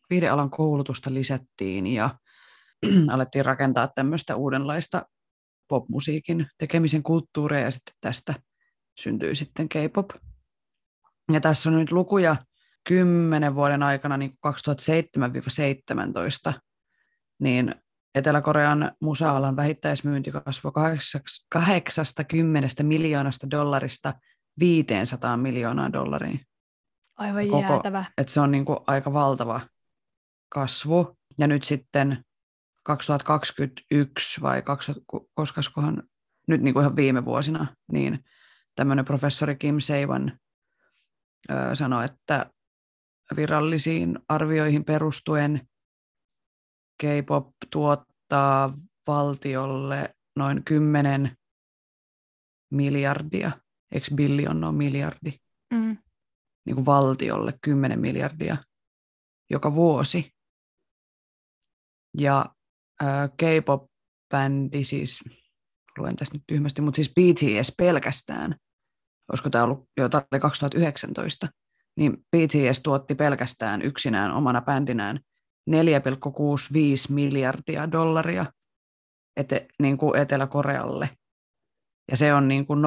viihdealan koulutusta lisättiin, ja alettiin rakentaa tämmöistä uudenlaista popmusiikin tekemisen kulttuuria, ja sitten tästä syntyi sitten K-pop. Ja tässä on nyt lukuja 10 vuoden aikana, niin kuin 2007-2017, niin Etelä-Korean musa-alan vähittäismyynti kasvoi 80 miljoonasta dollarista 500 miljoonaa dollariin. Aivan jäätävä. Että se on niin kuin aika valtava kasvu. Ja nyt sitten 2021 vai koskaskohan, nyt niin kuin ihan viime vuosina, niin tämmöinen professori Kim Seiwan sanoi, että virallisiin arvioihin perustuen K-pop tuottaa valtiolle noin 10 miljardia, eikö billion on miljardi? Mm. Niin kuin valtiolle 10 miljardia joka vuosi. Ja K-pop-bändi siis, luen tässä nyt tyhmästi, mutta siis BTS pelkästään, olisiko tämä ollut jo 2019, niin BTS tuotti pelkästään yksinään omana bändinään 4,65 miljardia dollaria niin kuin Etelä-Korealle. Ja se on niin kuin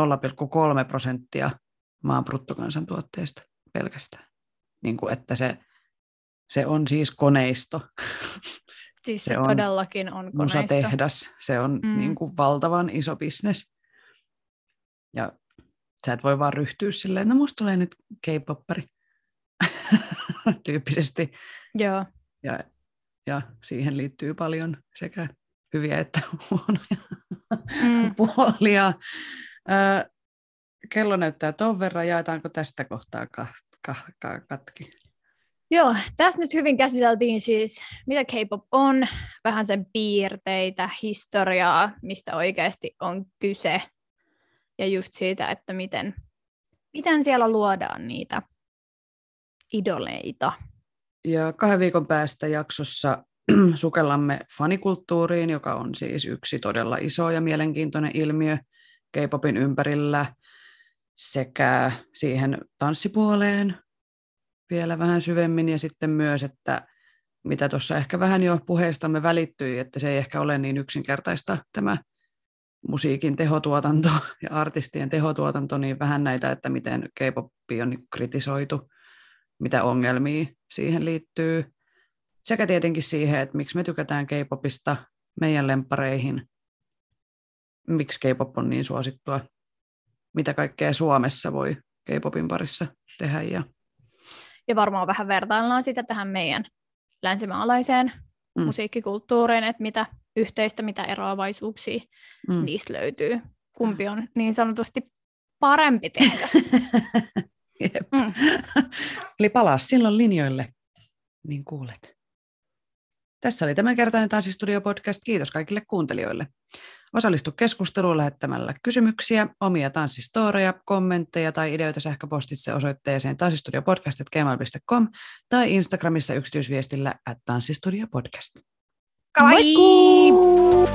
0,3% maan bruttokansantuotteesta pelkästään. Niin kuin, että se on siis koneisto. Siis se on, todellakin on koneisto. Musatehdas. Se on niin kuin valtavan iso bisnes. Ja sä et voi vaan ryhtyä silleen, no musta tulee nyt K-poppari tyyppisesti. Joo. Ja siihen liittyy paljon sekä hyviä että huonoja puolia. Kello näyttää ton verran, jaetaanko tästä kohtaa katki? Joo, tässä nyt hyvin käsiteltiin siis, mitä K-pop on, vähän sen piirteitä, historiaa, mistä oikeasti on kyse, ja just siitä, että miten siellä luodaan niitä idoleita. Ja 2 viikon päästä jaksossa sukellamme fanikulttuuriin, joka on siis yksi todella iso ja mielenkiintoinen ilmiö K-popin ympärillä, sekä siihen tanssipuoleen vielä vähän syvemmin, ja sitten myös, että mitä tuossa ehkä vähän jo puheistamme välittyi, että se ei ehkä ole niin yksinkertaista tämä musiikin tehotuotanto ja artistien tehotuotanto, niin vähän näitä, että miten K-popia on kritisoitu, mitä ongelmia siihen liittyy, sekä tietenkin siihen, että miksi me tykätään K-popista, meidän lemppareihin, miksi K-pop on niin suosittua, mitä kaikkea Suomessa voi K-popin parissa tehdä. Ja varmaan vähän vertaillaan sitä tähän meidän länsimaalaiseen musiikkikulttuuriin, että mitä yhteistä, mitä eroavaisuuksia niissä löytyy. Kumpi on niin sanotusti parempi tehdas. Eli palaa silloin linjoille, niin kuulet. Tässä oli tämänkertainen Tanssistudio-podcast. Kiitos kaikille kuuntelijoille. Osallistu keskusteluun lähettämällä kysymyksiä, omia tanssistooreja, kommentteja tai ideoita sähköpostitse osoitteeseen tanssistudiopodcast@gmail.com tai Instagramissa yksityisviestillä @tanssistudiopodcast. Kaikkuu!